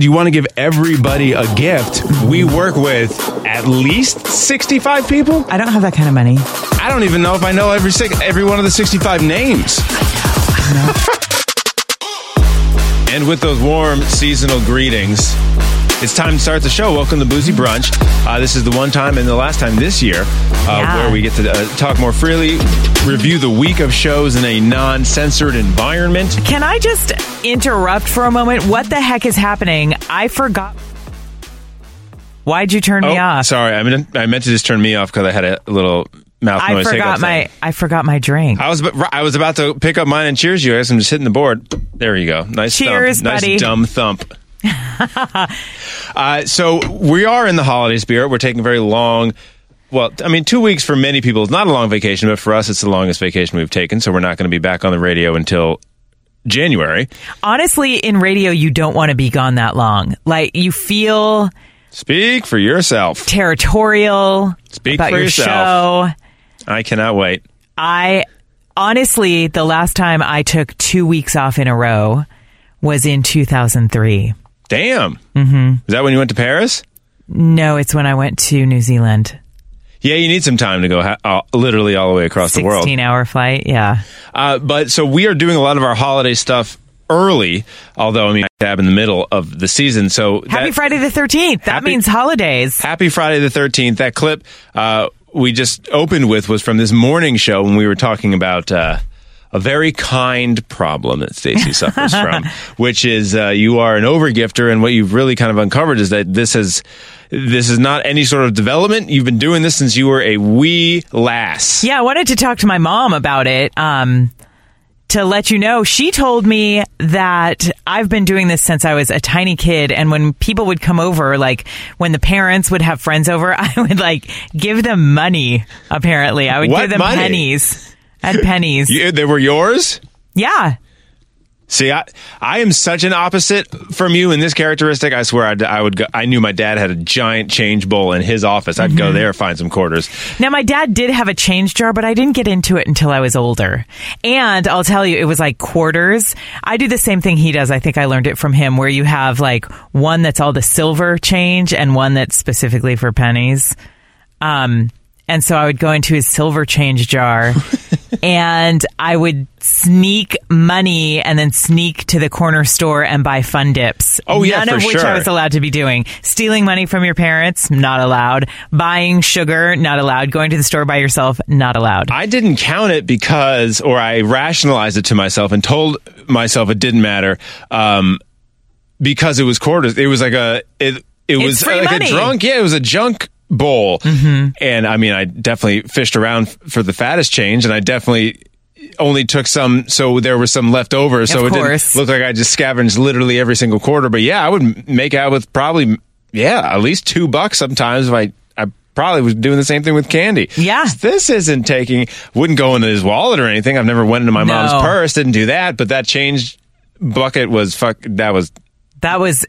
you want to give everybody a gift. We work with at least 65 people. I don't have that kind of money. I don't even know if I know every one of the 65 names. I know. And with those warm seasonal greetings, it's time to start the show. Welcome to Boozy Brunch. This is the one time and the last time this year where we get to talk more freely, review the week of shows in a non-censored environment. Can I just interrupt for a moment? What the heck is happening? I forgot. Why'd you turn me off? Sorry, I meant to just turn me off because I had a little mouth noise. I forgot my drink. I was about to pick up mine and cheers you as I'm just hitting the board. There you go. Nice cheers, thump. Buddy. Nice dumb thump. So we are in the holiday spirit. We're taking very long. Well, 2 weeks for many people is not a long vacation, but for us, it's the longest vacation we've taken. So we're not going to be back on the radio until January. Honestly, in radio, you don't want to be gone that long. Like, you feel... Speak for yourself. Territorial. Speak about for your yourself. Show. I cannot wait. Honestly, the last time I took 2 weeks off in a row was in 2003. Damn. Mm-hmm. Is that when you went to Paris? No, it's when I went to New Zealand. Yeah, you need some time to go literally all the way across the world. 16-hour flight, yeah. But so we are doing a lot of our holiday stuff early, although dab in the middle of the season. So happy Friday the 13th. That means holidays. Happy Friday the 13th. That clip we just opened with was from this morning show when we were talking about... a very kind problem that Stacey suffers from, which is you are an overgifter, and what you've really kind of uncovered is that this is not any sort of development. You've been doing this since you were a wee lass. Yeah, I wanted to talk to my mom about it. To let you know, she told me that I've been doing this since I was a tiny kid, and when people would come over, like when the parents would have friends over, I would like give them money, apparently. I would give them money? Pennies. And pennies. They were yours? Yeah. See, I am such an opposite from you in this characteristic. I swear I would go. I knew my dad had a giant change bowl in his office. I'd go there, find some quarters. Now, my dad did have a change jar, but I didn't get into it until I was older. And I'll tell you, it was like quarters. I do the same thing he does. I think I learned it from him, where you have like one that's all the silver change and one that's specifically for pennies. And so I would go into his silver change jar and I would sneak money and then sneak to the corner store and buy Fun Dips. Oh, yeah, for sure. None of which I was allowed to be doing. Stealing money from your parents, not allowed. Buying sugar, not allowed. Going to the store by yourself, not allowed. I didn't count it because, or I rationalized it to myself and told myself it didn't matter because it was quarters. It was like it was like money. It was a junk bowl. Mm-hmm. And I definitely fished around for the fattest change, and I definitely only took some, so there was some left over, so it didn't look like I just scavenged literally every single quarter. But yeah, I would make out with probably at least $2 sometimes. If I probably was doing the same thing with candy. Yeah, this isn't taking, wouldn't go into his wallet or anything. I've never went into my mom's purse, didn't do that. But that change bucket was that was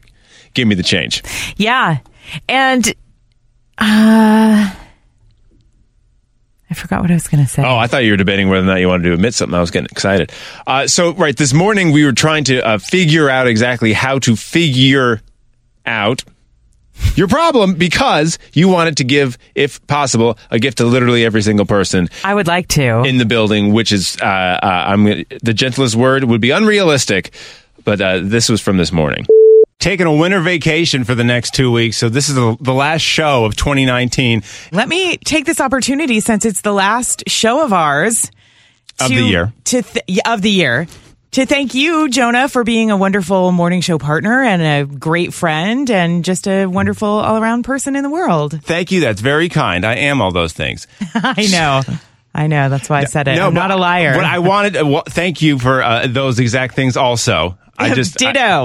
give me the change. Yeah. And I forgot what I was going to say. Oh, I thought you were debating whether or not you wanted to admit something. I was getting excited. So, this morning we were trying to figure out exactly how to figure out your problem, because you wanted to give, if possible, a gift to literally every single person. I would like to. In the building, which is, the gentlest word would be unrealistic, but this was from this morning. Taking a winter vacation for the next 2 weeks, so this is the last show of 2019. Let me take this opportunity, since it's the last show of ours to thank you, Jonah, for being a wonderful morning show partner and a great friend and just a wonderful all-around person in the world. Thank you. That's very kind. I am all those things. I know. That's why I said it. No, I'm not a liar. But I wanted. Well, thank you for those exact things. Also. Ditto.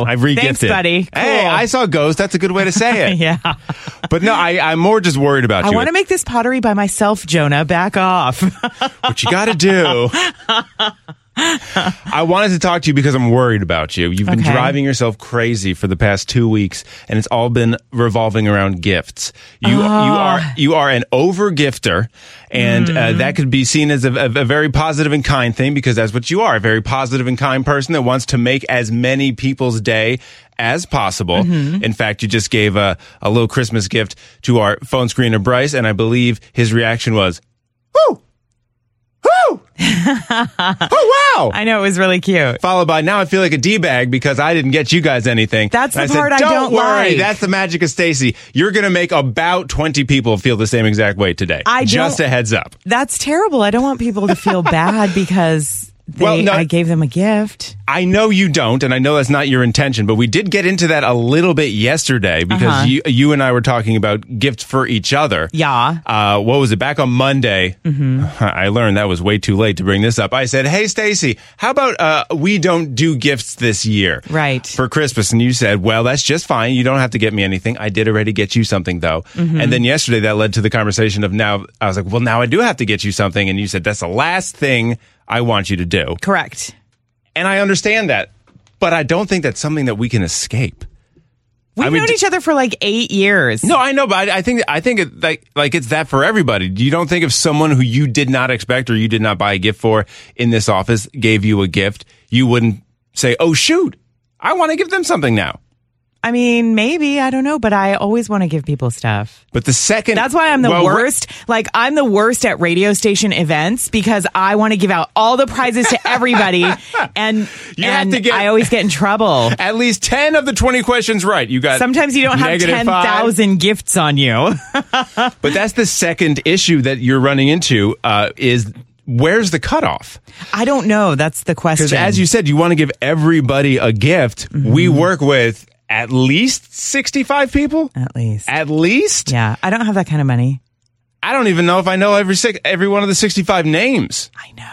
I regifted. Thanks, buddy. Cool. Hey, I saw Ghost. That's a good way to say it. Yeah. But no, I'm more just worried about you. I want to make this pottery by myself, Jonah. Back off. What you got to do I wanted to talk to you because I'm worried about you. You've been driving yourself crazy for the past 2 weeks, and it's all been revolving around gifts. You are an over-gifter, and that could be seen as a very positive and kind thing, because that's what you are, a very positive and kind person that wants to make as many people's day as possible. Mm-hmm. In fact, you just gave a little Christmas gift to our phone screener, Bryce, and I believe his reaction was, woo! Woo! Oh, wow! I know, it was really cute. Followed by, now I feel like a D-bag because I didn't get you guys anything. That's the part I don't worry, like. That's the magic of Stacey. You're going to make about 20 people feel the same exact way today. Just a heads up. That's terrible. I don't want people to feel bad because... I gave them a gift. I know you don't, and I know that's not your intention, but we did get into that a little bit yesterday because you and I were talking about gifts for each other. Yeah. What was it? Back on Monday, I learned that was way too late to bring this up. I said, hey, Stacey, how about we don't do gifts this year for Christmas? And you said, well, that's just fine. You don't have to get me anything. I did already get you something, though. Mm-hmm. And then yesterday that led to the conversation of now, I was like, well, now I do have to get you something. And you said, that's the last thing I want you to do. Correct. And I understand that, but I don't think that's something that we can escape. We've known each other for like 8 years. No, I know, but I think it, like it's that for everybody. You don't think if someone who you did not expect or you did not buy a gift for in this office gave you a gift, you wouldn't say, oh, shoot, I want to give them something now. I mean, maybe, I don't know, but I always want to give people stuff. But the second... That's why I'm the worst. Like, I'm the worst at radio station events because I want to give out all the prizes to everybody, and I always get in trouble. At least 10 of the 20 questions right. You got Sometimes you don't have 10,000 gifts on you. But that's the second issue that you're running into is... Where's the cutoff? I don't know. That's the question. Because as you said, you want to give everybody a gift. Mm-hmm. We work with... At least 65 people? At least? Yeah. I don't have that kind of money. I don't even know if I know every one of the 65 names. I know.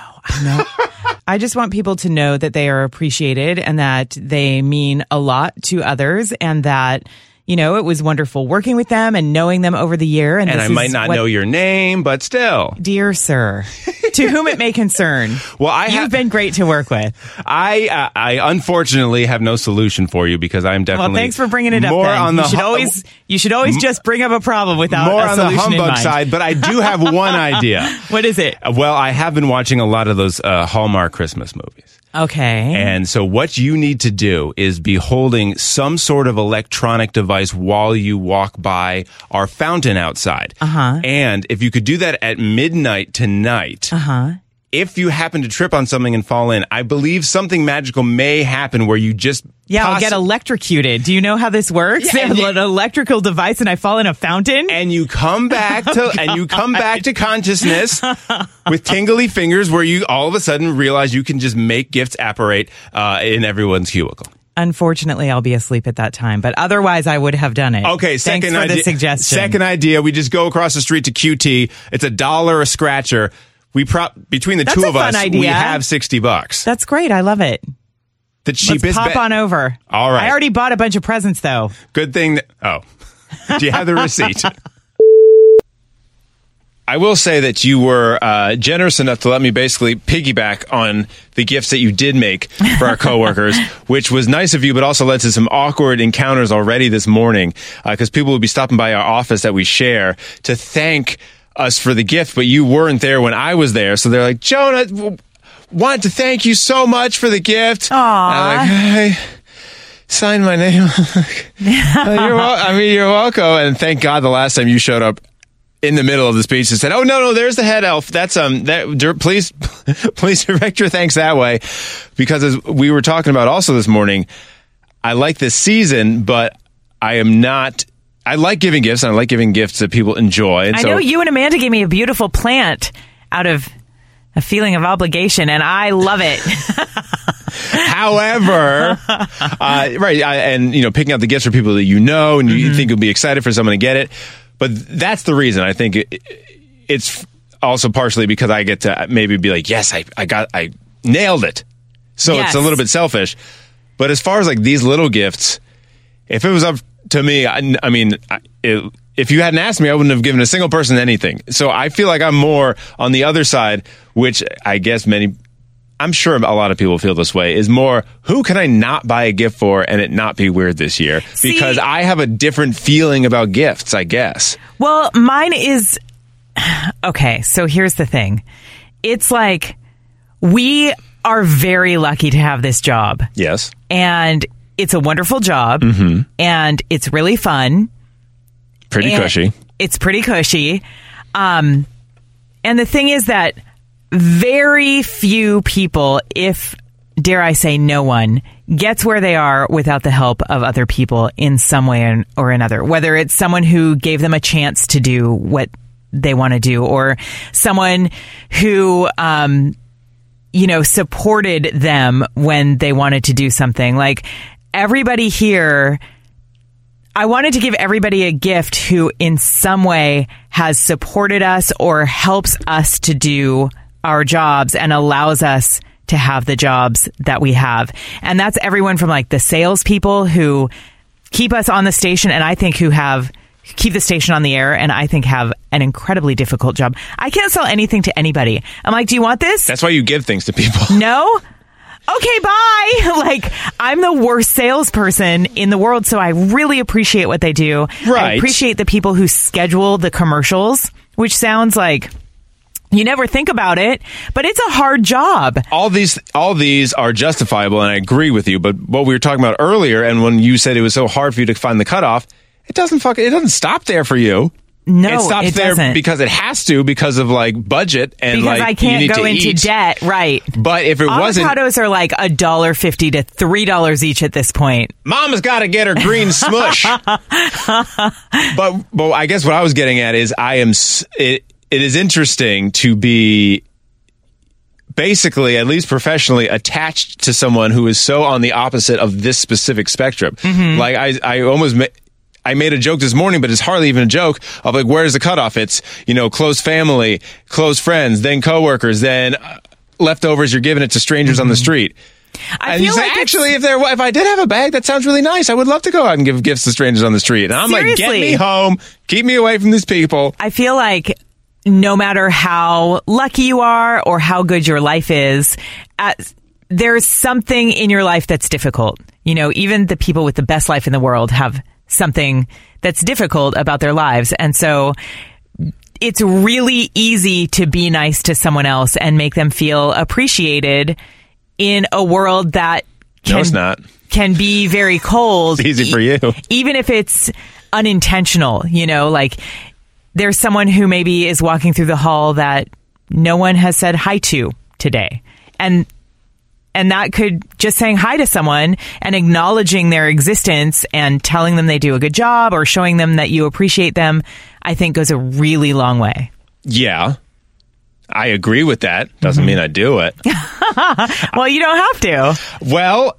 I just want people to know that they are appreciated and that they mean a lot to others and that... You know, it was wonderful working with them and knowing them over the year. And I might not know your name, but still. Dear sir, to whom it may concern, well, you've been great to work with. I unfortunately have no solution for you because I'm definitely... Well, thanks for bringing it up, more on the You should always just bring up a problem without a solution in mind. More on the humbug side, but I do have one idea. What is it? Well, I have been watching a lot of those Hallmark Christmas movies. Okay. And so what you need to do is be holding some sort of electronic device while you walk by our fountain outside. Uh-huh. And if you could do that at midnight tonight, if you happen to trip on something and fall in, I believe something magical may happen where you just... Yeah, I'll get electrocuted. Do you know how this works? Yeah, they have an electrical device and I fall in a fountain? And you come back to consciousness with tingly fingers where you all of a sudden realize you can just make gifts apparate in everyone's cubicle. Unfortunately, I'll be asleep at that time, but otherwise I would have done it. Okay, Thanks for the suggestion. Second idea, we just go across the street to QT. It's $1 a scratcher. Between the two of us, we have $60. That's great. I love it. The cheapest. Let's pop on over. All right. I already bought a bunch of presents, though. Good thing. Do you have the receipt? I will say that you were generous enough to let me basically piggyback on the gifts that you did make for our coworkers, which was nice of you, but also led to some awkward encounters already this morning because people would be stopping by our office that we share to thank us for the gift, but you weren't there when I was there. So they're like, Jonah, wanted to thank you so much for the gift. Aww. I'm like, hey, sign my name. You're welcome. And thank God the last time you showed up in the middle of the speech and said, oh, no, there's the head elf. That's, please direct your thanks that way. Because as we were talking about also this morning, I like this season, but I like giving gifts, and I like giving gifts that people enjoy. And I know you and Amanda gave me a beautiful plant out of a feeling of obligation, and I love it. However, picking out the gifts for people that you know and you think will be excited for someone to get it. But that's the reason I think it's also partially because I get to maybe be like, yes, I nailed it. So yes. It's a little bit selfish. But as far as like these little gifts, if it was up to me, if you hadn't asked me, I wouldn't have given a single person anything. So I feel like I'm more on the other side, which I guess many I'm sure a lot of people feel this way, is more, who can I not buy a gift for and it not be weird this year? Because I have a different feeling about gifts, I guess. Well, mine is... Okay, so here's the thing. It's like, we are very lucky to have this job. Yes. And it's a wonderful job. Mm-hmm. And it's really fun. Pretty cushy. It's pretty cushy. And the thing is that very few people, if dare I say no one, gets where they are without the help of other people in some way or another. Whether it's someone who gave them a chance to do what they want to do, or someone who, supported them when they wanted to do something. Like, everybody here, I wanted to give everybody a gift who in some way has supported us or helps us to do our jobs and allows us to have the jobs that we have. And that's everyone from like the salespeople who keep us on the station, and I think who keep the station on the air, and I think have an incredibly difficult job. I can't sell anything to anybody. I'm like, do you want this? That's why you give things to people. No? Okay, bye. Like, I'm the worst salesperson in the world, so I really appreciate what they do. Right. I appreciate the people who schedule the commercials, which sounds like... you never think about it, but it's a hard job. All these are justifiable, and I agree with you. But what we were talking about earlier, and when you said it was so hard for you to find the cutoff, it doesn't stop there for you. No, it stops there doesn't. Because it has to, because of like budget and because like I can't you need go to into eat. Debt, right? But if it avocados wasn't, avocados are like $1.50 to $3 each at this point. Mama's got to get her green smush. But I guess what I was getting at is It is interesting to be basically, at least professionally, attached to someone who is so on the opposite of this specific spectrum. Mm-hmm. Like I made a joke this morning, but it's hardly even a joke, of like, where's the cutoff? It's, close family, close friends, then coworkers, then leftovers. You're giving it to strangers on the street. If I did have a bag, that sounds really nice. I would love to go out and give gifts to strangers on the street. And I'm seriously, like, get me home, keep me away from these people. I feel like, no matter how lucky you are or how good your life is, there's something in your life that's difficult. Even the people with the best life in the world have something that's difficult about their lives. And so it's really easy to be nice to someone else and make them feel appreciated in a world that can be very cold. It's easy for you. Even if it's unintentional, there's someone who maybe is walking through the hall that no one has said hi to today. And that could just saying hi to someone and acknowledging their existence and telling them they do a good job or showing them that you appreciate them, I think goes a really long way. Yeah. I agree with that. Doesn't mean I do it. Well, you don't have to. Well,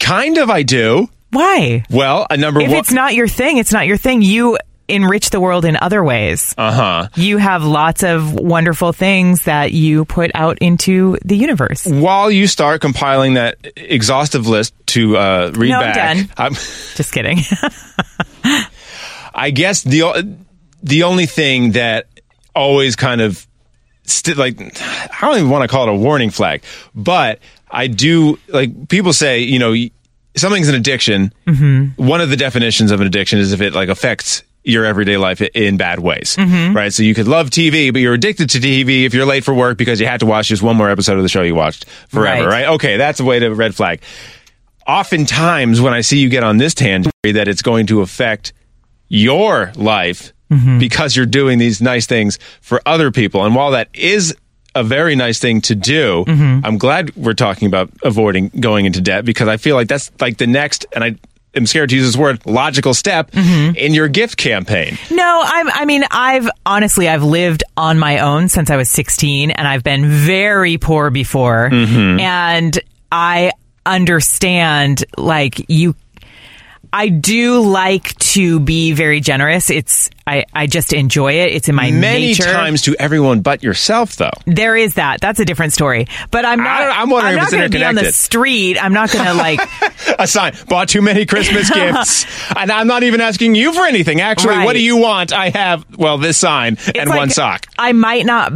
kind of I do. Why? Well, if it's not your thing, it's not your thing. You enrich the world in other ways. Uh-huh. You have lots of wonderful things that you put out into the universe. While you start compiling that exhaustive list to read back. I'm done. Just kidding. I guess the only thing that always kind of I don't even want to call it a warning flag, but I do, like, people say, something's an addiction. Mm-hmm. One of the definitions of an addiction is if it like affects your everyday life in bad ways, right? So you could love TV, but you're addicted to TV if you're late for work because you had to watch just one more episode of the show you watched forever, right? Okay, that's a way to red flag. Oftentimes, when I see you get on this tangent, that it's going to affect your life because you're doing these nice things for other people. And while that is a very nice thing to do, I'm glad we're talking about avoiding going into debt, because I feel like that's like the next, and I'm scared to use this word, logical step in your gift campaign. No, I've lived on my own since I was 16, and I've been very poor before. Mm-hmm. And I understand, I do like to be very generous. I just enjoy it. It's in my nature. Many times to everyone but yourself, though. There is that. That's a different story. But I'm wondering if it's interconnected. I'm not going to be on the street. I'm not going to a sign. Bought too many Christmas gifts. And I'm not even asking you for anything. Actually, right. What do you want? I have this sign and one sock. I might not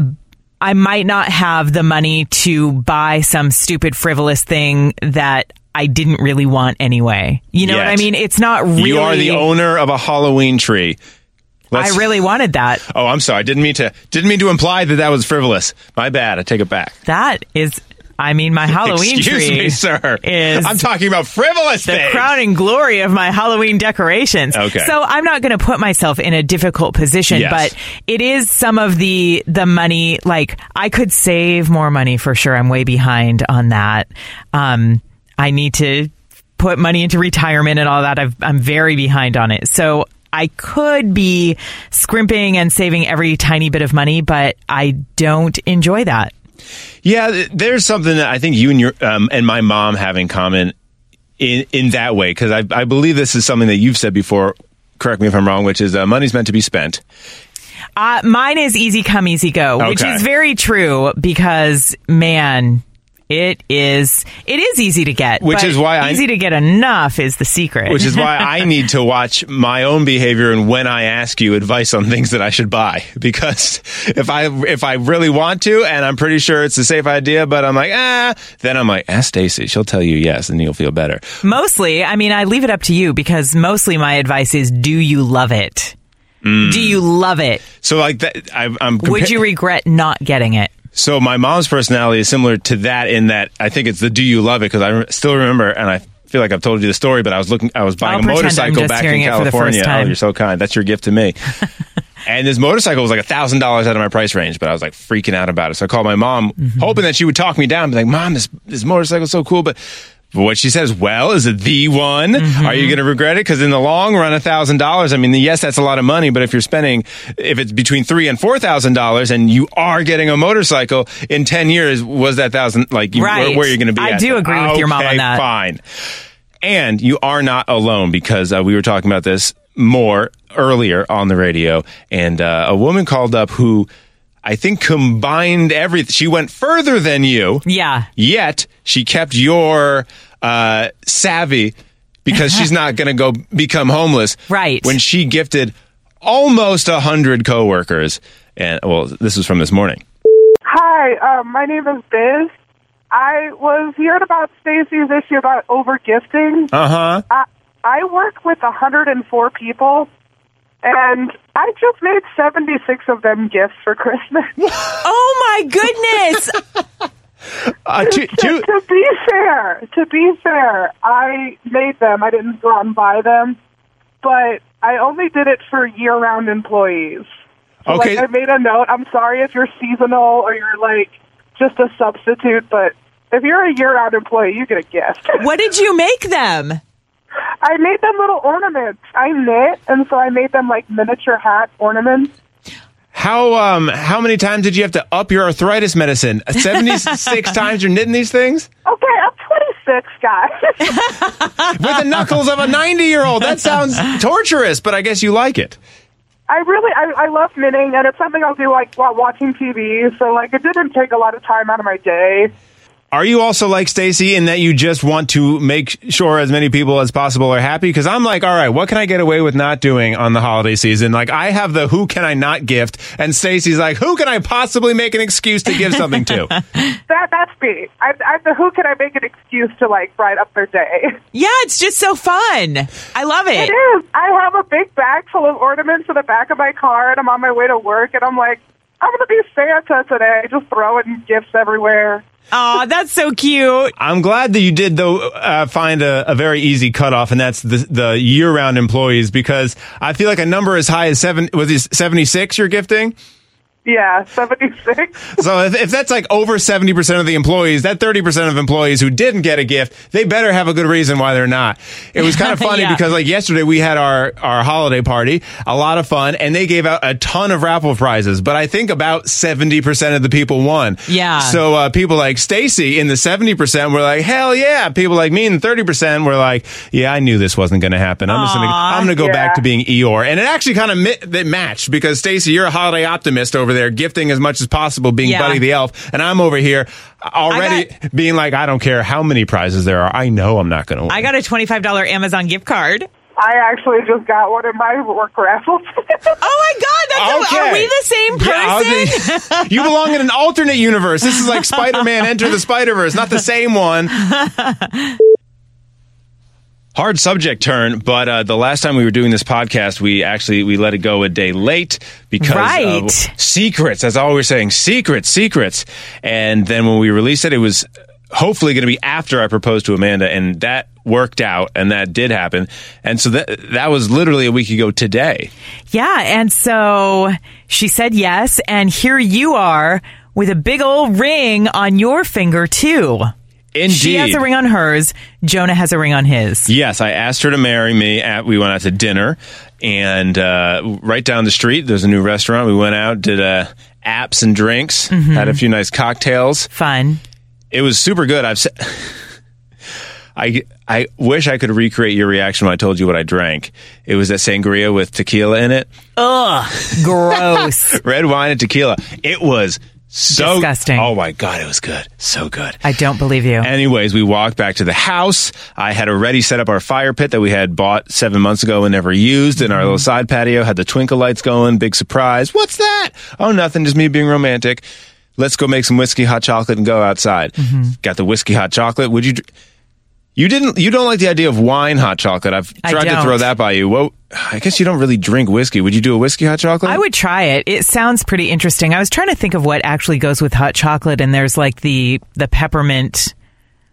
I might not have the money to buy some stupid frivolous thing that I didn't really want anyway. You know what I mean? It's not really... You are the owner of a Halloween tree. I really wanted that. Oh, I'm sorry. Didn't mean to imply that that was frivolous. My bad. I take it back. That is... I mean, my Halloween tree me, sir. Is... I'm talking about frivolous things. The crown and glory of my Halloween decorations. Okay. So I'm not going to put myself in a difficult position, but it is some of the money, like, I could save more money for sure. I'm way behind on that. I need to put money into retirement and all that. I'm very behind on it. So I could be scrimping and saving every tiny bit of money, but I don't enjoy that. Yeah, there's something that I think you and your and my mom have in common in that way, because I believe this is something that you've said before. Correct me if I'm wrong, which is money's meant to be spent. Mine is easy come, easy go, which is very true, because man, it is easy to get, which is why easy to get enough is the secret. Which is why I need to watch my own behavior and when I ask you advice on things that I should buy, because if I really want to and I'm pretty sure it's a safe idea, but I'm like then I'm like, ask Stacey, she'll tell you yes, and you'll feel better. Mostly, I mean, I leave it up to you, because mostly my advice is, do you love it? Mm. Do you love it? So like that, I'm. Would you regret not getting it? So my mom's personality is similar to that, in that I think it's the do you love it, because I still remember, and I feel like I've told you the story, but I was buying a motorcycle back in California. Oh, you're so kind. That's your gift to me. And this motorcycle was like $1,000 out of my price range, but I was like freaking out about it. So I called my mom, hoping that she would talk me down and be like, Mom, this motorcycle's so cool, but what she says, well, is it the one? Mm-hmm. Are you going to regret it? Because in the long run, $1,000, I mean, yes, that's a lot of money, but if it's between $3,000 and $4,000 and you are getting a motorcycle in 10 years, was that $1,000, like, where are you going to be at? I do agree with your mom on that. Fine. And you are not alone, because we were talking about this more earlier on the radio, and a woman called up who I think combined everything. She went further than you. Yeah. Yet she kept your savvy, because she's not going to go become homeless. Right. When she gifted almost 100 coworkers, and well, this is from this morning. Hi, my name is Biz. I was hearing about Stacey's issue about over-gifting. Uh-huh. I work with 104 people, and I just made 76 of them gifts for Christmas. Oh, my goodness. To be fair, I made them. I didn't go out and buy them, but I only did it for year-round employees. So, okay. Like, I made a note. I'm sorry if you're seasonal or you're, like, just a substitute, but if you're a year-round employee, you get a gift. What did you make them? I made them little ornaments. I knit, and so I made them like miniature hat ornaments. How many times did you have to up your arthritis medicine? 76 times you're knitting these things? Okay, I'm 26, guys. With the knuckles of a 90-year-old. That sounds torturous, but I guess you like it. I love knitting, and it's something I'll do like while watching TV, so like it didn't take a lot of time out of my day. Are you also like Stacey in that you just want to make sure as many people as possible are happy? Because I'm like, all right, what can I get away with not doing on the holiday season? Like, I have the who can I not gift, and Stacey's like, who can I possibly make an excuse to give something to? That's me. I'm the who can I make an excuse to, like, brighten up their day. Yeah, it's just so fun. I love it. It is. I have a big bag full of ornaments in the back of my car, and I'm on my way to work, and I'm like, I'm going to be Santa today, just throwing gifts everywhere. Oh, that's so cute. I'm glad that you did, though, find a very easy cutoff, and that's the year-round employees, because I feel like a number as high as 76 you're gifting? Yeah, 76. So if that's like over 70% of the employees, that 30% of employees who didn't get a gift, they better have a good reason why they're not. It was kind of funny because like yesterday we had our holiday party, a lot of fun, and they gave out a ton of raffle prizes, but I think about 70% of the people won. Yeah. So people like Stacey in the 70% were like, hell yeah. People like me in the 30% were like, yeah, I knew this wasn't going to happen. I'm going to go back to being Eeyore. And it actually kind of matched, because Stacey, you're a holiday optimist over there, gifting as much as possible, being Buddy the Elf, and I'm over here already being like, I don't care how many prizes there are, I know I'm not going to win. I got a $25 Amazon gift card. I actually just got one of my work raffles. Oh, my God. Are we the same person? Yeah, you belong in an alternate universe. This is like Spider-Man Enter the Spider-Verse, not the same one. Hard subject turn, but the last time we were doing this podcast, we let it go a day late because of secrets. As always, we were saying, secrets. And then when we released it, it was hopefully going to be after I proposed to Amanda, and that worked out, and that did happen. And so that was literally a week ago today. Yeah, and so she said yes, and here you are with a big old ring on your finger, too. Indeed. She has a ring on hers. Jonah has a ring on his. Yes, I asked her to marry me. We went out to dinner, and right down the street, there's a new restaurant. We went out, did apps and drinks, had a few nice cocktails. Fun. It was super good. I wish I could recreate your reaction when I told you what I drank. It was that sangria with tequila in it. Ugh, gross. Red wine and tequila. It was so disgusting. Oh my God, it was good. So good. I don't believe you. Anyways, we walked back to the house. I had already set up our fire pit that we had bought 7 months ago and never used in our little side patio. Had the twinkle lights going. Big surprise. What's that? Oh, nothing. Just me being romantic. Let's go make some whiskey hot chocolate and go outside. Got the whiskey hot chocolate. Would you? You don't like the idea of wine hot chocolate. I've tried to throw that by you. Well, I guess you don't really drink whiskey. Would you do a whiskey hot chocolate? I would try it. It sounds pretty interesting. I was trying to think of what actually goes with hot chocolate, and there's like the peppermint,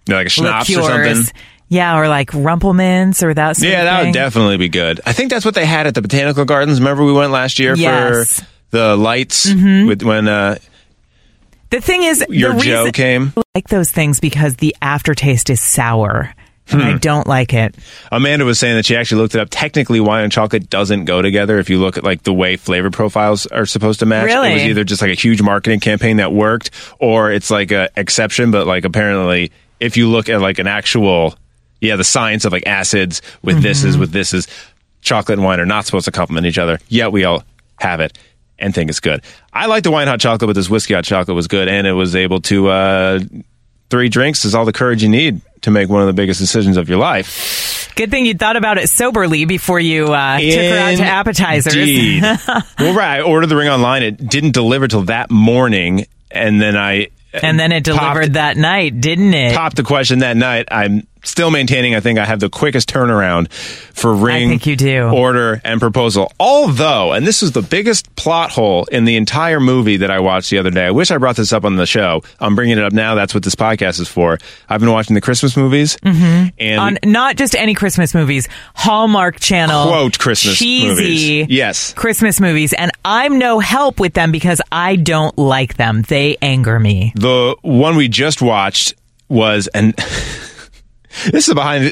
like a schnapps liqueurs, or something. Yeah, or like Rumplemans or that sort of thing. Yeah, that would definitely be good. I think that's what they had at the Botanical Gardens. Remember we went last year for the lights with when. The thing is, Joe came. I like those things because the aftertaste is sour, and I don't like it. Amanda was saying that she actually looked it up. Technically, wine and chocolate doesn't go together if you look at like the way flavor profiles are supposed to match. Really? It was either just like a huge marketing campaign that worked, or it's like an exception, but like apparently if you look at like an actual, the science of like acids with this is, chocolate and wine are not supposed to complement each other, yet we all have it. And think it's good. I like the wine hot chocolate, but this whiskey hot chocolate was good, and it was able to 3 drinks is all the courage you need to make one of the biggest decisions of your life. Good thing you thought about it soberly before you took her out to appetizers. Indeed. Well, right. I ordered the ring online. It didn't deliver till that morning, and then it delivered that night, didn't it? Popped the question that night. I'm still maintaining. I think I have the quickest turnaround for ring, I think you do, order, and proposal. Although, and this was the biggest plot hole in the entire movie that I watched the other day. I wish I brought this up on the show. I'm bringing it up now. That's what this podcast is for. I've been watching the Christmas movies, and not just any Christmas movies, Hallmark Channel quote Christmas cheesy movies. Yes, Christmas movies, and I'm no help with them because I don't like them. They anger me. The one we just watched was this is a behind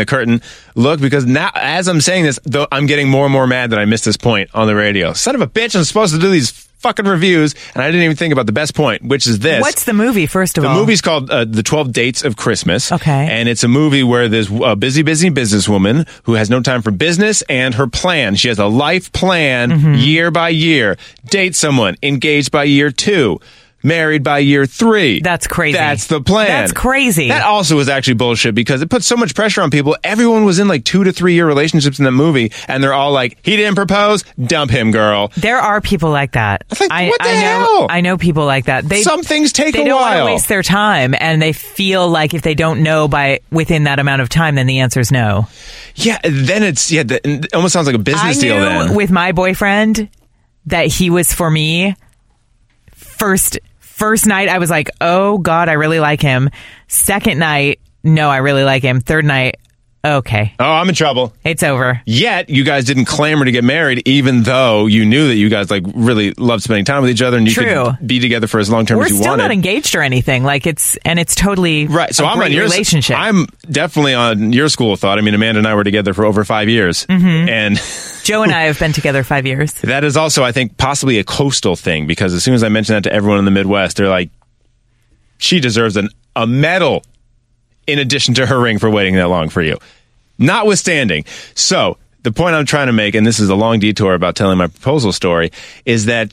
the curtain look, because now, as I'm saying this, though, I'm getting more and more mad that I missed this point on the radio. Son of a bitch, I'm supposed to do these fucking reviews, and I didn't even think about the best point, which is this. What's the movie, first of all? The movie's called The 12 Dates of Christmas. Okay. And it's a movie where there's a busy businesswoman who has no time for business and her plan. She has a life plan year by year. Date someone, engaged by year 2. Married by year 3. That's crazy. That's the plan. That's crazy. That also was actually bullshit because it put so much pressure on people. Everyone was in like 2 to 3 year relationships in the movie, and they're all like, he didn't propose, dump him, girl. There are people like that. I think, what the hell? I know people like that. Some things take a while. They don't want to waste their time, and they feel like if they don't know within that amount of time, then the answer is no. Yeah, then it almost sounds like a business deal then. I knew with my boyfriend that he was for me First night, I was like, oh, God, I really like him. Second night, no, I really like him. Third night, okay. Oh, I'm in trouble. It's over. Yet, you guys didn't clamor to get married, even though you knew that you guys like really loved spending time with each other and you could be together for as long term as you wanted. We're still not engaged or anything. Like, it's totally right. So I'm on your relationship. I'm definitely on your school of thought. I mean, Amanda and I were together for over 5 years, and Joe and I have been together 5 years. That is also, I think, possibly a coastal thing, because as soon as I mention that to everyone in the Midwest, they're like, she deserves a medal in addition to her ring for waiting that long for you. Notwithstanding. So the point I'm trying to make, and this is a long detour about telling my proposal story, is that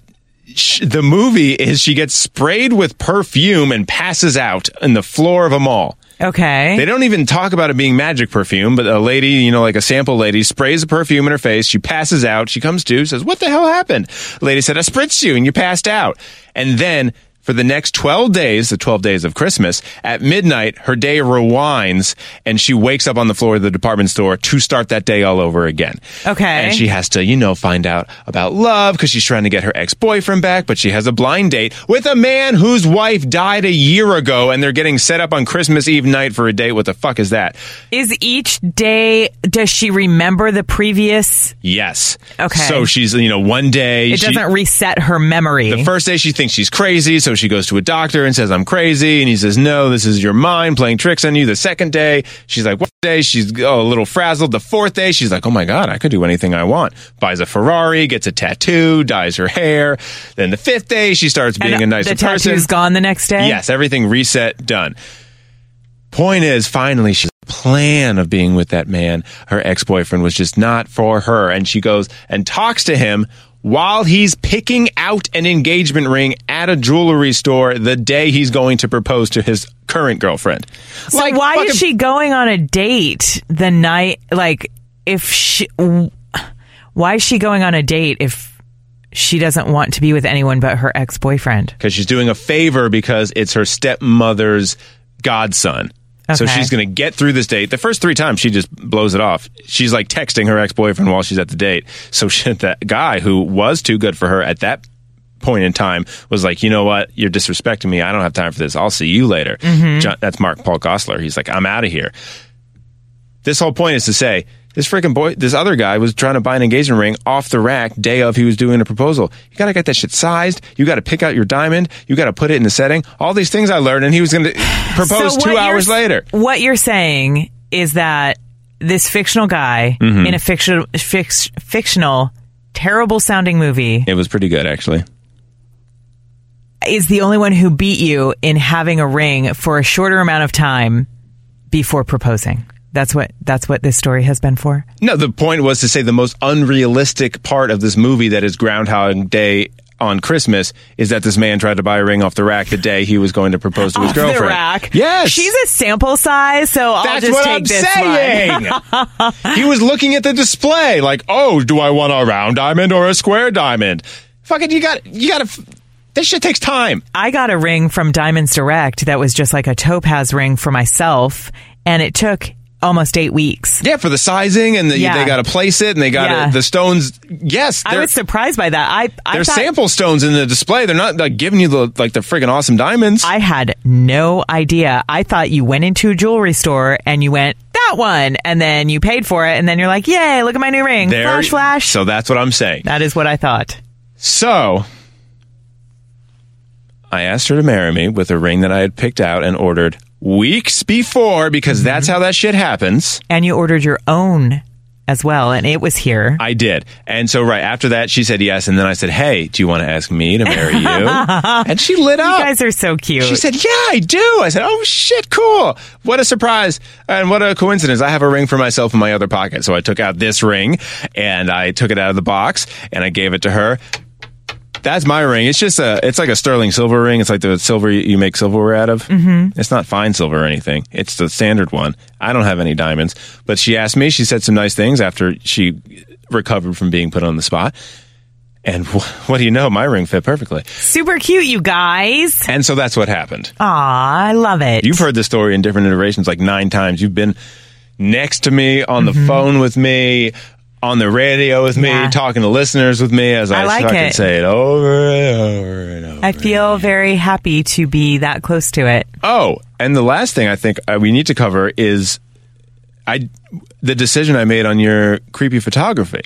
the movie is she gets sprayed with perfume and passes out on the floor of a mall. Okay. They don't even talk about it being magic perfume, but a lady, you know, like a sample lady, sprays the perfume in her face. She passes out. She comes to, says, "What the hell happened?" The lady said, "I spritzed you and you passed out." And then for the next 12 days, the 12 days of Christmas, at midnight, her day rewinds and she wakes up on the floor of the department store to start that day all over again. Okay. And she has to, you know, find out about love because she's trying to get her ex-boyfriend back, but she has a blind date with a man whose wife died a year ago and they're getting set up on Christmas Eve night for a date. What the fuck is that? Is each day, does she remember the previous? Yes. Okay. So she's, you know, one day. It doesn't reset her memory. The first day she thinks she's crazy, so she goes to a doctor and says, "I'm crazy." And he says, "No, this is your mind playing tricks on you." The second day, she's like, "What day?" She's a little frazzled. The fourth day, she's like, "Oh my God, I could do anything I want." Buys a Ferrari, gets a tattoo, dyes her hair. Then the fifth day, she starts being a nicer person. The tattoo's gone the next day? Yes, everything reset, done. Point is, finally, she's plan of being with that man. Her ex-boyfriend was just not for her. And she goes and talks to him while he's picking out an engagement ring at a jewelry store the day he's going to propose to his current girlfriend. So like, why is she going on a date the night? Like, why is she going on a date if she doesn't want to be with anyone but her ex-boyfriend? Because she's doing a favor because it's her stepmother's godson. Okay. So she's going to get through this date. The first three times, she just blows it off. She's like texting her ex-boyfriend while she's at the date. So that guy who was too good for her at that point in time was like, "You know what? You're disrespecting me. I don't have time for this. I'll see you later." Mm-hmm. That's Mark Paul Goslar. He's like, "I'm out of here." This whole point is to say, this other guy was trying to buy an engagement ring off the rack day of he was doing a proposal. You got to get that shit sized. You got to pick out your diamond. You got to put it in the setting. All these things I learned, and he was going to propose 2 hours later. What you're saying is that this fictional guy in a fictional, terrible sounding movie. It was pretty good, actually. Is the only one who beat you in having a ring for a shorter amount of time before proposing. That's what this story has been for? No, the point was to say the most unrealistic part of this movie that is Groundhog Day on Christmas is that this man tried to buy a ring off the rack the day he was going to propose to his girlfriend. Off the rack? Yes. She's a sample size, so I'll just take this one. That's what I'm saying. He was looking at the display like, "Oh, do I want a round diamond or a square diamond?" Fucking, you got to... This shit takes time. I got a ring from Diamonds Direct that was just like a topaz ring for myself, and it took almost 8 weeks. Yeah, for the sizing and they got to place it and they got the stones. Yes, I was surprised by that. I thought sample stones in the display. They're not like giving you the freaking awesome diamonds. I had no idea. I thought you went into a jewelry store and you went that one and then you paid for it and then you're like, "Yay, look at my new ring." Flash. So that's what I'm saying. That is what I thought. So I asked her to marry me with a ring that I had picked out and ordered weeks before, because that's how that shit happens. And you ordered your own as well, and it was here. I did. And so right after that, she said yes, and then I said, "Hey, do you want to ask me to marry you?" And she lit up. You guys are so cute. She said, "Yeah, I do." I said, "Oh, shit, cool. What a surprise, and what a coincidence. I have a ring for myself in my other pocket." So I took out this ring, and I took it out of the box, and I gave it to her. That's my ring. It's just it's like a sterling silver ring. It's like the silver you make silverware out of. Mm-hmm. It's not fine silver or anything. It's the standard one. I don't have any diamonds. But she asked me. She said some nice things after she recovered from being put on the spot. And what do you know? My ring fit perfectly. Super cute, you guys. And so that's what happened. Aw, I love it. You've heard the story in different iterations like 9 times. You've been next to me, on the phone with me, on the radio with me, talking to listeners with me, as I like can say it over and over and over. I feel very happy to be that close to it. Oh, and the last thing I think we need to cover is the decision I made on your creepy photography.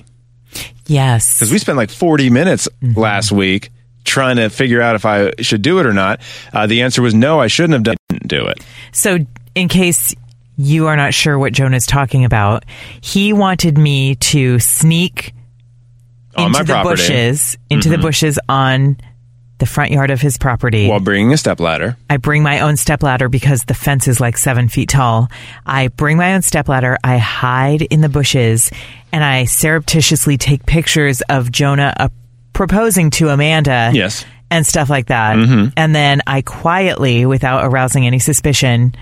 Yes. Because we spent like 40 minutes last week trying to figure out if I should do it or not. The answer was no, I shouldn't have done it. I didn't do it. So in case you are not sure what Jonah's talking about, he wanted me to sneak into the bushes on the front yard of his property. While bringing a stepladder. I bring my own stepladder because the fence is like 7 feet tall. I bring my own stepladder. I hide in the bushes and I surreptitiously take pictures of Jonah proposing to Amanda. Yes. And stuff like that. Mm-hmm. And then I quietly, without arousing any suspicion,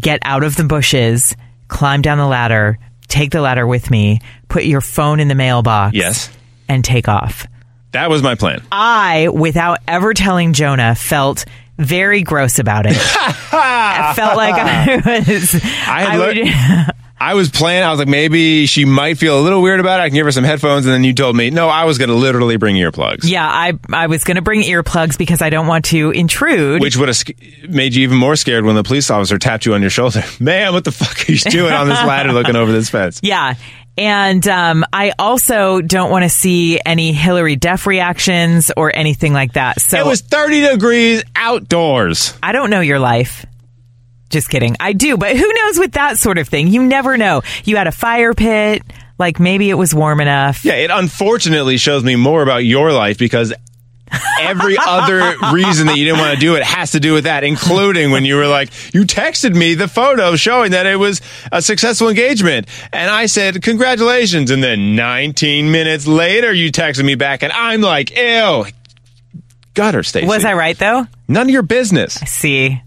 get out of the bushes, climb down the ladder, take the ladder with me, put your phone in the mailbox, yes, and take off. That was my plan. I, without ever telling Jonah, felt very gross about it. I felt like I was like, maybe she might feel a little weird about it. I can give her some headphones. And then you told me, no, I was going to literally bring earplugs. Yeah, I was going to bring earplugs because I don't want to intrude. Which would have made you even more scared when the police officer tapped you on your shoulder. Man, what the fuck are you doing on this ladder looking over this fence? Yeah. And I also don't want to see any Hillary Duff reactions or anything like that. So it was 30 degrees outdoors. I don't know your life. Just kidding. I do, but who knows with that sort of thing? You never know. You had a fire pit, like maybe it was warm enough. Yeah, it unfortunately shows me more about your life because every other reason that you didn't want to do it has to do with that, including when you were like, you texted me the photo showing that it was a successful engagement. And I said, congratulations. And then 19 minutes later, you texted me back and I'm like, ew, gutter, Stacey. Was I right, though? None of your business. I see.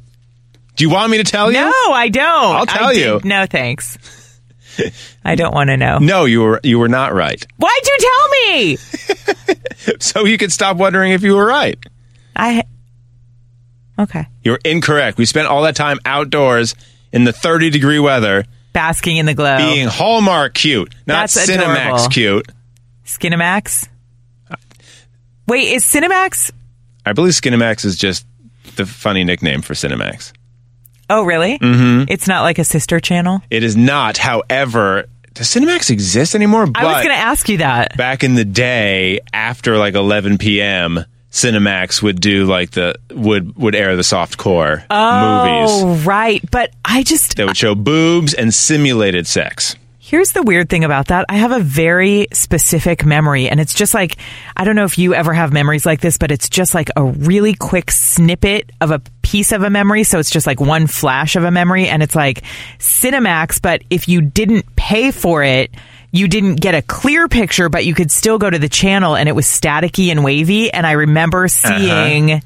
Do you want me to tell you? No, I don't. I'll tell you. No, thanks. I don't want to know. No, you were not right. Why'd you tell me? So you could stop wondering if you were right. Okay. You're incorrect. We spent all that time outdoors in the 30-degree weather. Basking in the glow. Being Hallmark cute. Not Cinemax cute. Skinemax? Wait, is Cinemax? I believe Skinemax is just the funny nickname for Cinemax. Oh, really? Mm-hmm. It's not like a sister channel? It is not. However, does Cinemax exist anymore? But I was going to ask you that. Back in the day, after like 11 p.m., Cinemax would do like would air the softcore movies. Oh, right. But they would show boobs and simulated sex. Here's the weird thing about that. I have a very specific memory, and it's just like, I don't know if you ever have memories like this, but it's just like a really quick snippet of a piece of a memory. So it's just like one flash of a memory, and it's like Cinemax, but if you didn't pay for it, you didn't get a clear picture, but you could still go to the channel, and it was staticky and wavy, and I remember seeing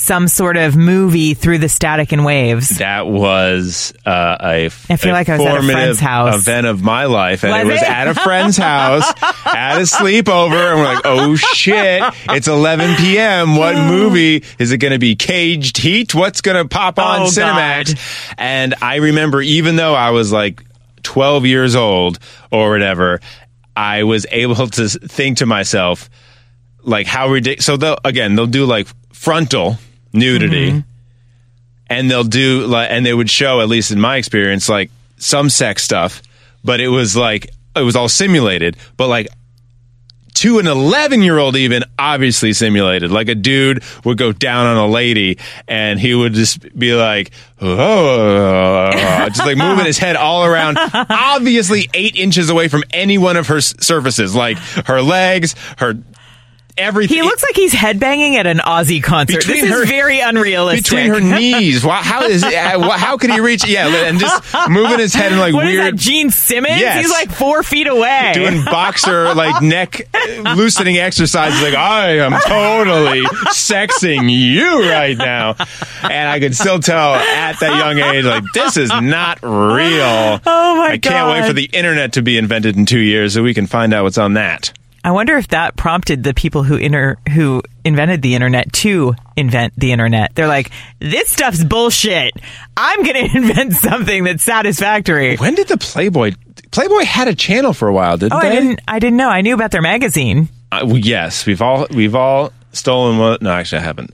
some sort of movie through the static and waves. That was a formative event of my life. And it was at a friend's house at a sleepover. And we're like, oh, shit, it's 11 p.m. What movie? Is it going to be Caged Heat? What's going to pop on Cinemax? God. And I remember, even though I was like 12 years old or whatever, I was able to think to myself, like, how ridiculous. So, they'll do like frontal nudity, and they'll do like, and they would show, at least in my experience, like some sex stuff, but it was all simulated. But like to an 11-year-old, even obviously simulated. Like a dude would go down on a lady, and he would just be like, oh, just like moving his head all around, obviously 8 inches away from any one of her surfaces, like her legs, her. Everything. He looks like he's headbanging at an Aussie concert. This is very unrealistic. Between her knees. How could he reach? Yeah, and just moving his head in like weird. What is that, Gene Simmons? Yes. He's like 4 feet away. Doing boxer, like neck loosening exercises. Like, I am totally sexing you right now. And I could still tell at that young age, like, this is not real. Oh my God. I can't wait for the internet to be invented in 2 years so we can find out what's on that. I wonder if that prompted the people who invented the internet to invent the internet. They're like, this stuff's bullshit. I'm going to invent something that's satisfactory. When did the Playboy had a channel for a while, didn't they? I didn't know. I knew about their magazine. Yes, we've all stolen one. No, actually, I haven't.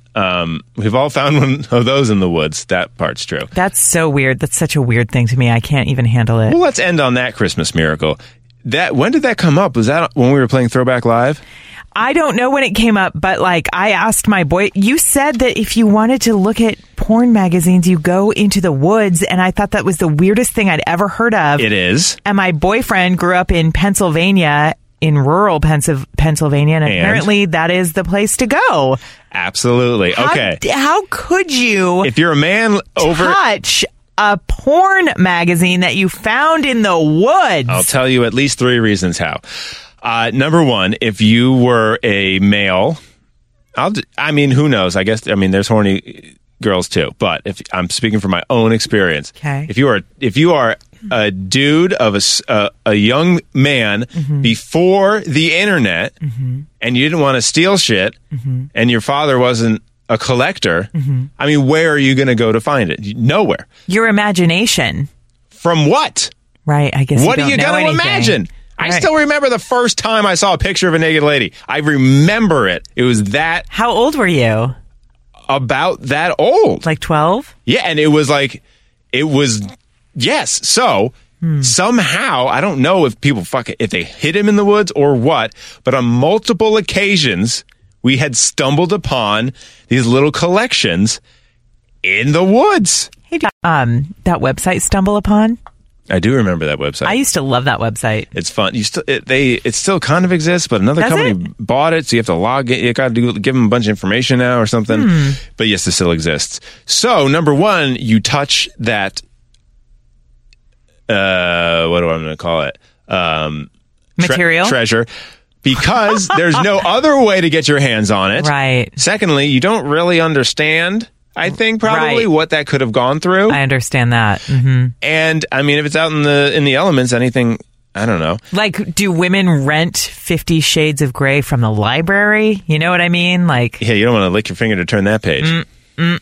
We've all found one of those in the woods. That part's true. That's so weird. That's such a weird thing to me. I can't even handle it. Well, let's end on that Christmas miracle. When did that come up? Was that when we were playing Throwback Live? I don't know when it came up, but like I asked my boy, you said that if you wanted to look at porn magazines, you go into the woods, and I thought that was the weirdest thing I'd ever heard of. It is. And my boyfriend grew up in Pennsylvania, in rural Pennsylvania, and apparently that is the place to go. Absolutely. Okay. How could you, if you're a man, touch a porn magazine that you found in the woods? I'll tell you at least 3 reasons how. Number one, if you were a male, I mean, who knows? I guess, I mean, there's horny girls too, but if I'm speaking from my own experience, okay. if you are a dude of a young man mm-hmm. before the internet, mm-hmm. and you didn't want to steal shit, mm-hmm. and your father wasn't a collector, mm-hmm. I mean, where are you going to go to find it? Nowhere. Your imagination. From what? Right, I guess. What are you going to imagine? Right. I still remember the first time I saw a picture of a naked lady. I remember it. It was that. How old were you? About that old. Like 12? Yeah, and it was. Yes. So somehow, I don't know if people if they hid him in the woods or what, but on multiple occasions, we had stumbled upon these little collections in the woods. Hey, do you, that website StumbleUpon? I do remember that website. I used to love that website. It's fun. It still kind of exists, but another company bought it, so you have to log in. You got to give them a bunch of information now or something. But yes, it still exists. So, number one, you touch that. What do I going to call it? Material treasure, because there's no other way to get your hands on it. Right. Secondly, you don't really understand. I think probably what that could have gone through. I understand that. Mm-hmm. And I mean, if it's out in the elements, anything. I don't know. Like, do women rent 50 Shades of Grey from the library? You know what I mean? Like, yeah, you don't want to lick your finger to turn that page. No,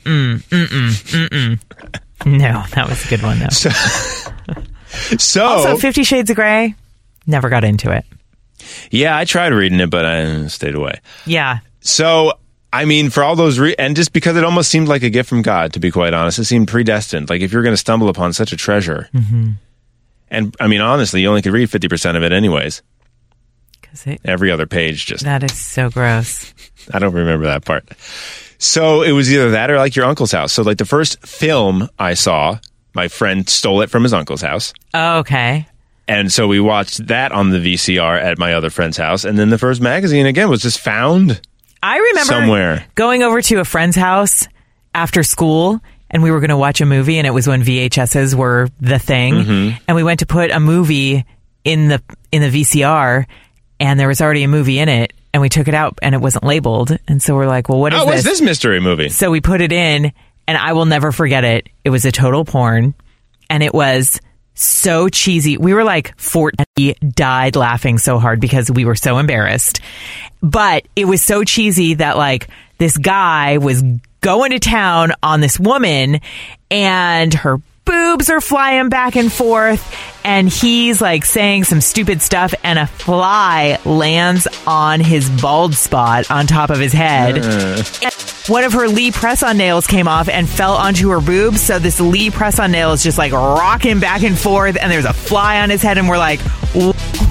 that was a good one though. So also, 50 Shades of Grey, never got into it. Yeah, I tried reading it, but I stayed away. Yeah. So, I mean, for all those and just because it almost seemed like a gift from God, to be quite honest, it seemed predestined. Like, if you're going to stumble upon such a treasure, mm-hmm. and I mean, honestly, you only could read 50% of it anyways. Every other page just... That is so gross. I don't remember that part. So, it was either that or like your uncle's house. So, like, the first film I saw... My friend stole it from his uncle's house. Oh, okay. And so we watched that on the VCR at my other friend's house. And then the first magazine, again, was just found I remember somewhere. Going over to a friend's house after school, and we were going to watch a movie, and it was when VHSs were the thing. Mm-hmm. And we went to put a movie in the VCR, and there was already a movie in it, and we took it out, and it wasn't labeled. And so we're like, well, what is this? What is this mystery movie? So we put it in. And I will never forget it. It was a total porn. And it was so cheesy. We were like 14. We died laughing so hard because we were so embarrassed. But it was so cheesy that like this guy was going to town on this woman and her boobs are flying back and forth. And he's like saying some stupid stuff, and a fly lands on his bald spot on top of his head. One of her Lee press-on nails came off and fell onto her boobs, so this Lee press-on nail is just like rocking back and forth, and there's a fly on his head, and we're like,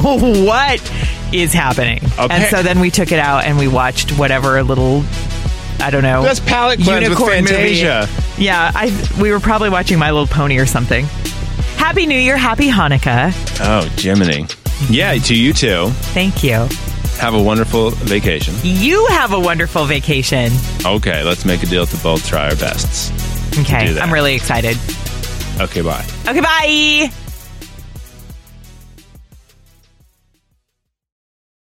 what is happening? Okay. And so then we took it out and we watched whatever little, I don't know. That's palate cleanse with Fantasia. Movie. Yeah, we were probably watching My Little Pony or something. Happy New Year, happy Hanukkah. Oh, Jiminy. Yeah, to you too. Thank you. Have a wonderful vacation. You have a wonderful vacation. Okay, let's make a deal to both try our best. Okay, I'm really excited. Okay, bye.